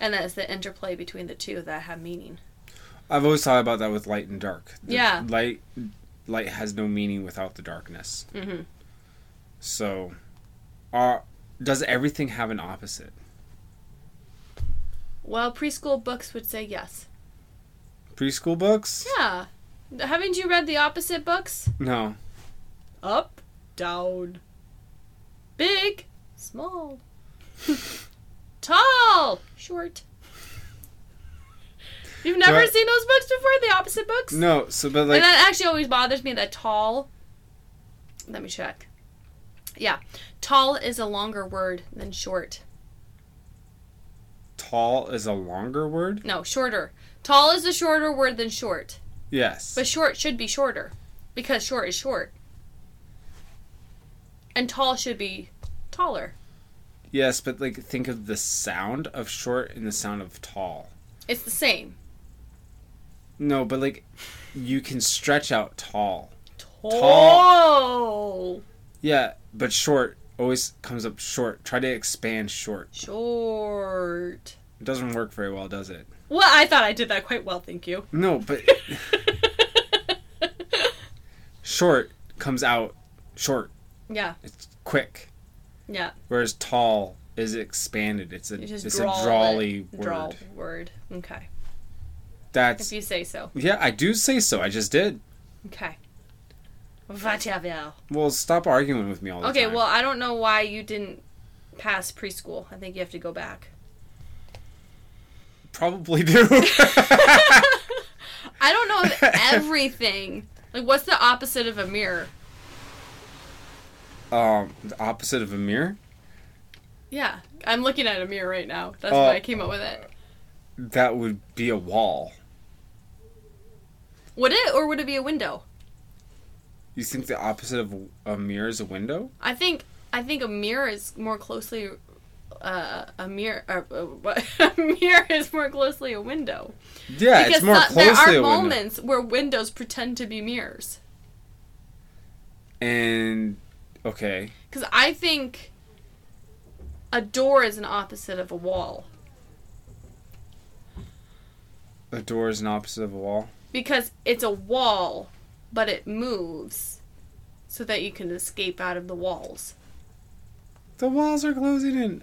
And that's the interplay between the two that have meaning. I've always thought about that with light and dark. Yeah. Light has no meaning without the darkness. Mm-hmm. So, does everything have an opposite? Well, preschool books would say yes. Preschool books? Yeah. Haven't you read the opposite books? No. Up, down, big, small, tall, short. You've never seen those books before, the opposite books? No, and that actually always bothers me, that tall, let me check. Yeah, tall is a longer word than short. Tall is a longer word? No, shorter. Tall is a shorter word than short. Yes. But short should be shorter, because short is short. And tall should be taller. Yes, but think of the sound of short and the sound of tall. It's the same. No, but you can stretch out tall. Tall. Yeah, but short always comes up short. Try to expand short. Short. It doesn't work very well, does it? Well, I thought I did that quite well, thank you. No, but... short comes out short. Yeah. It's quick. Yeah. Whereas tall is expanded. It's a drawly word. Okay. If you say so. Yeah, I do say so. I just did. Okay. Whatever. Well, stop arguing with me all the time. Okay, well, I don't know why you didn't pass preschool. I think you have to go back. Probably do. I don't know if everything. What's the opposite of a mirror? The opposite of a mirror? Yeah. I'm looking at a mirror right now. That's why I came up with it. That would be a wall. Would it? Or would it be a window? You think the opposite of a mirror is a window? I think a mirror is more closely... a mirror is more closely a window. Yeah, because it's more closely a window. There are moments where windows pretend to be mirrors. And, okay. Because I think A door is an opposite of a wall. A door is an opposite of a wall? Because it's a wall, but it moves so that you can escape out of the walls. The walls are closing in.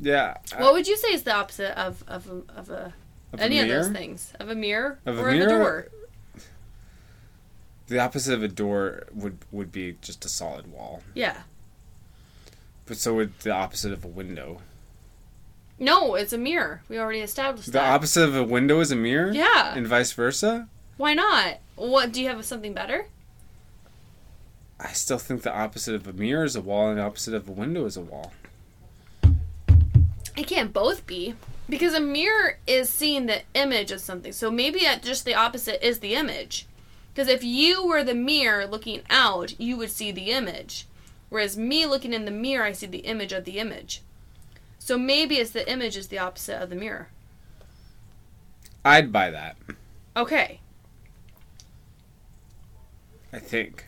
Yeah. What would you say is the opposite of any of those things? Of a mirror? Of a door? The opposite of a door would be just a solid wall. Yeah. But so would the opposite of a window. No, it's a mirror. We already established that. The opposite of a window is a mirror? Yeah. And vice versa? Why not? What, do you have something better? I still think the opposite of a mirror is a wall and the opposite of a window is a wall. It can't both be. Because a mirror is seeing the image of something. So maybe just the opposite is the image. Because if you were the mirror looking out, you would see the image. Whereas me looking in the mirror, I see the image of the image. So maybe it's the image is the opposite of the mirror. I'd buy that. Okay. I think.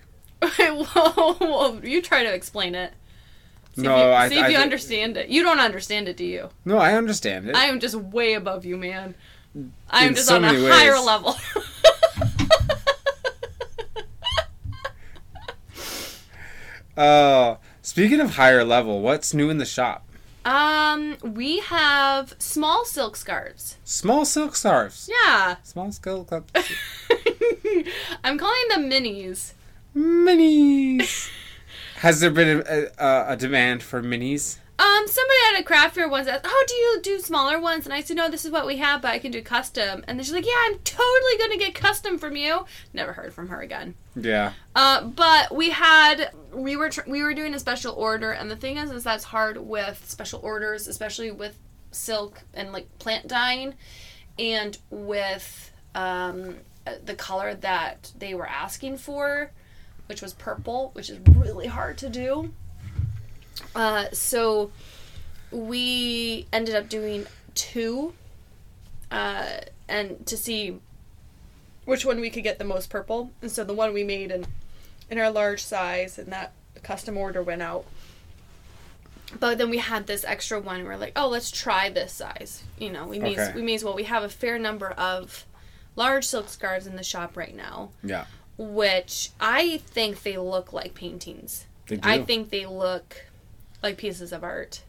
Well, you try to explain it. See if you understand it. You don't understand it, do you? No, I understand it. I am just way above you, man. I'm just on a higher level. Speaking of higher level, what's new in the shop? We have small silk scarves. Small silk scarves? Yeah. Small silk scarves. I'm calling them minis. Minis. Has there been a demand for minis? Somebody at a craft fair once asked, "Oh, do you do smaller ones?" And I said, "No, this is what we have, but I can do custom." And then she's like, "Yeah, I'm totally gonna get custom from you." Never heard from her again. Yeah. But we were doing a special order, and the thing is that's hard with special orders, especially with silk and like plant dyeing, and with the color that they were asking for, which was purple, which is really hard to do. So we ended up doing two, and to see which one we could get the most purple. And so the one we made in our large size, and that custom order went out. But then we had this extra one. We're like, oh, let's try this size. You know, we may as well. We have a fair number of large silk scarves in the shop right now. Yeah. Which I think they look like paintings. They do. I think they look like pieces of art.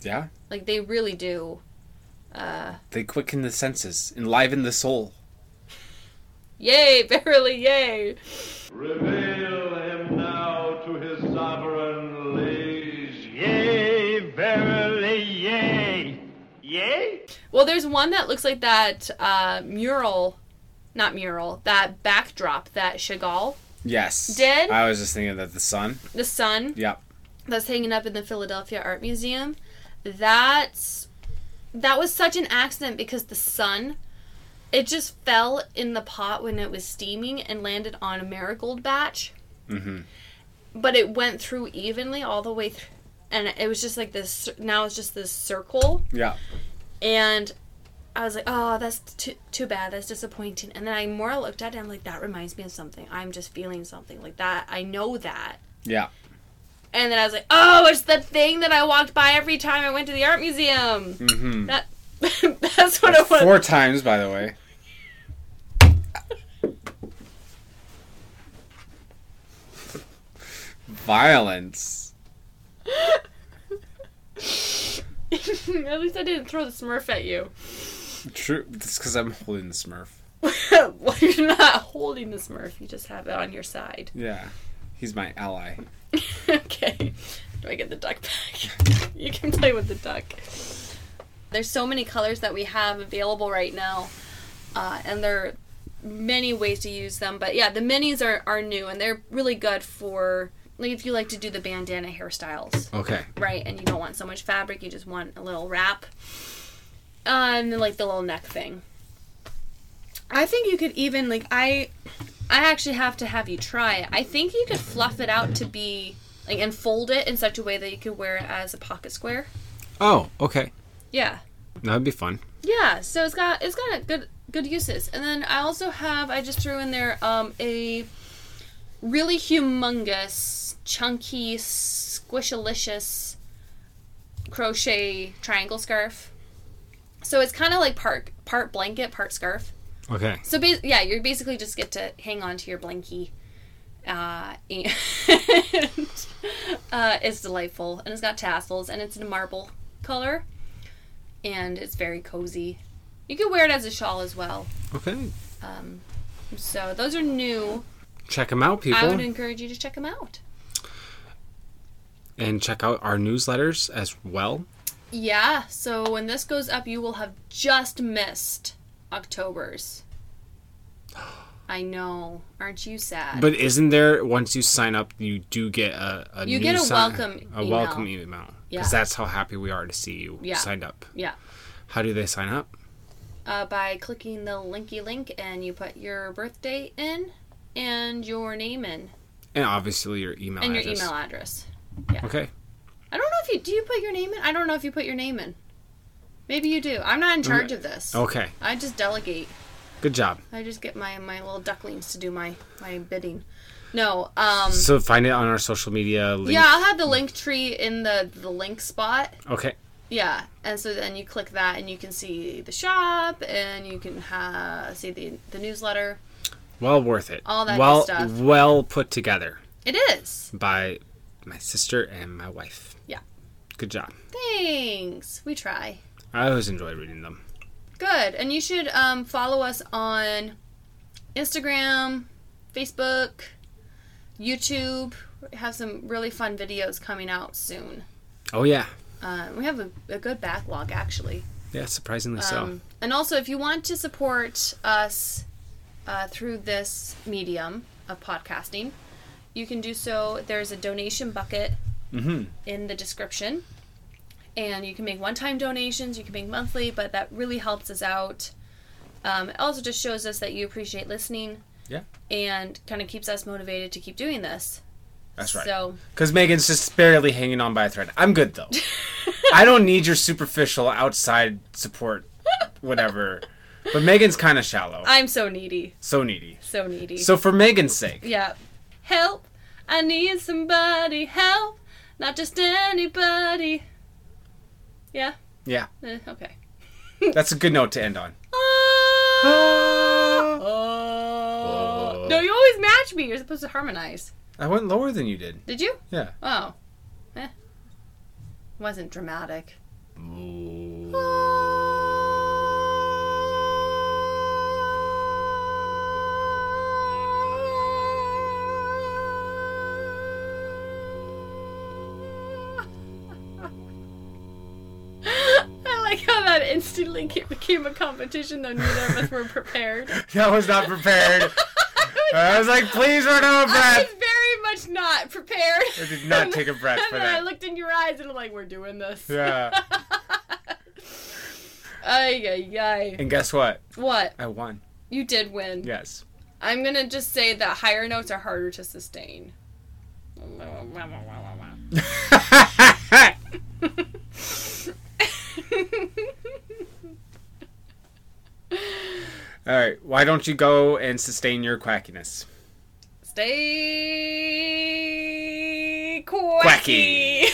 Yeah? Like, they really do. They quicken the senses, enliven the soul. Yay, verily, yay! Reveal him now to his sovereign liege. Yay, verily, yay! Yay? Well, there's one that looks like that that backdrop that Chagall... Yes. Did? I was just thinking that the sun. The sun. Yep. That's hanging up in the Philadelphia Art Museum. That was such an accident because the sun, it just fell in the pot when it was steaming and landed on a marigold batch. Mm-hmm. But it went through evenly all the way through. And it was just like this, now it's just this circle. Yeah. And I was like, oh, that's too bad. That's disappointing. And then I more looked at it, and I'm like, that reminds me of something. I'm just feeling something like that. I know that. Yeah. And then I was like, oh, it's the thing that I walked by every time I went to the art museum. Mm-hmm. That's what it was. 4 times, by the way. Violence. At least I didn't throw the Smurf at you. True. It's because I'm holding the Smurf. Well, you're not holding the Smurf. You just have it on your side. Yeah. He's my ally. Okay. Do I get the duck back? You can play with the duck. There's so many colors that we have available right now. And there are many ways to use them. But yeah, the minis are new. And they're really good for... Like, if you like to do the bandana hairstyles. Okay. Right? And you don't want so much fabric. You just want a little wrap. And then, like, the little neck thing. I think you could even, like, I actually have to have you try it. I think you could fluff it out to be, like, and fold it in such a way that you could wear it as a pocket square. Oh, okay. Yeah. That'd be fun. Yeah. So it's got good uses. And then I also have, I just threw in there, a really humongous, chunky, squishalicious crochet triangle scarf. So it's kind of like part blanket, part scarf. Okay. So you basically just get to hang on to your blankie. And it's delightful, and it's got tassels, and it's in a marble color, and it's very cozy. You can wear it as a shawl as well. Okay. So those are new. Check them out, people. I would encourage you to check them out. And check out our newsletters as well. Yeah. So when this goes up, you will have just missed October's. I know. Aren't you sad? But isn't there, once you sign up, you do get a welcome email. Yeah. Because that's how happy we are to see you signed up. Yeah. How do they sign up? By clicking the linky link, and you put your birthday in and your name in. And obviously your email address. And your email address. Yeah. Okay. I don't know if you... Do you put your name in? I don't know if you put your name in. Maybe you do. I'm not in charge of this. Okay. I just delegate. Good job. I just get my little ducklings to do my bidding. No. So find it on our social media link. Yeah, I'll have the link tree in the link spot. Okay. Yeah, and so then you click that, and you can see the shop, and you can see the newsletter. Well worth it. All that good stuff. Well put together. It is. By my sister and my wife. Yeah. Good job. Thanks. We try. I always enjoy reading them. Good. And you should follow us on Instagram, Facebook, YouTube. We have some really fun videos coming out soon. Oh, yeah. We have a good backlog, actually. Yeah, surprisingly so. And also, if you want to support us through this medium of podcasting, you can do so. There's a donation bucket in the description. And you can make one-time donations, you can make monthly, but that really helps us out. It also just shows us that you appreciate listening. Yeah. And kind of keeps us motivated to keep doing this. That's right. So, because Megan's just barely hanging on by a thread. I'm good, though. I don't need your superficial outside support, whatever. But Megan's kind of shallow. I'm so needy. So for Megan's sake. Yeah. Help. I need somebody. Help. Not just anybody. Yeah? Yeah. Okay. That's a good note to end on. No, you always match me. You're supposed to harmonize. I went lower than you did. Did you? Yeah. Oh. Wasn't dramatic. Instantly became a competition, though neither of us were prepared. That was not prepared. I was like, please run out of breath. I was very much not prepared. I did not take a breath for that. I looked in your eyes and I'm like, we're doing this. Yeah. Ay, ay, ay. And guess what? What? I won. You did win. Yes. I'm going to just say that higher notes are harder to sustain. All right, why don't you go and sustain your quackiness? Stay quacky.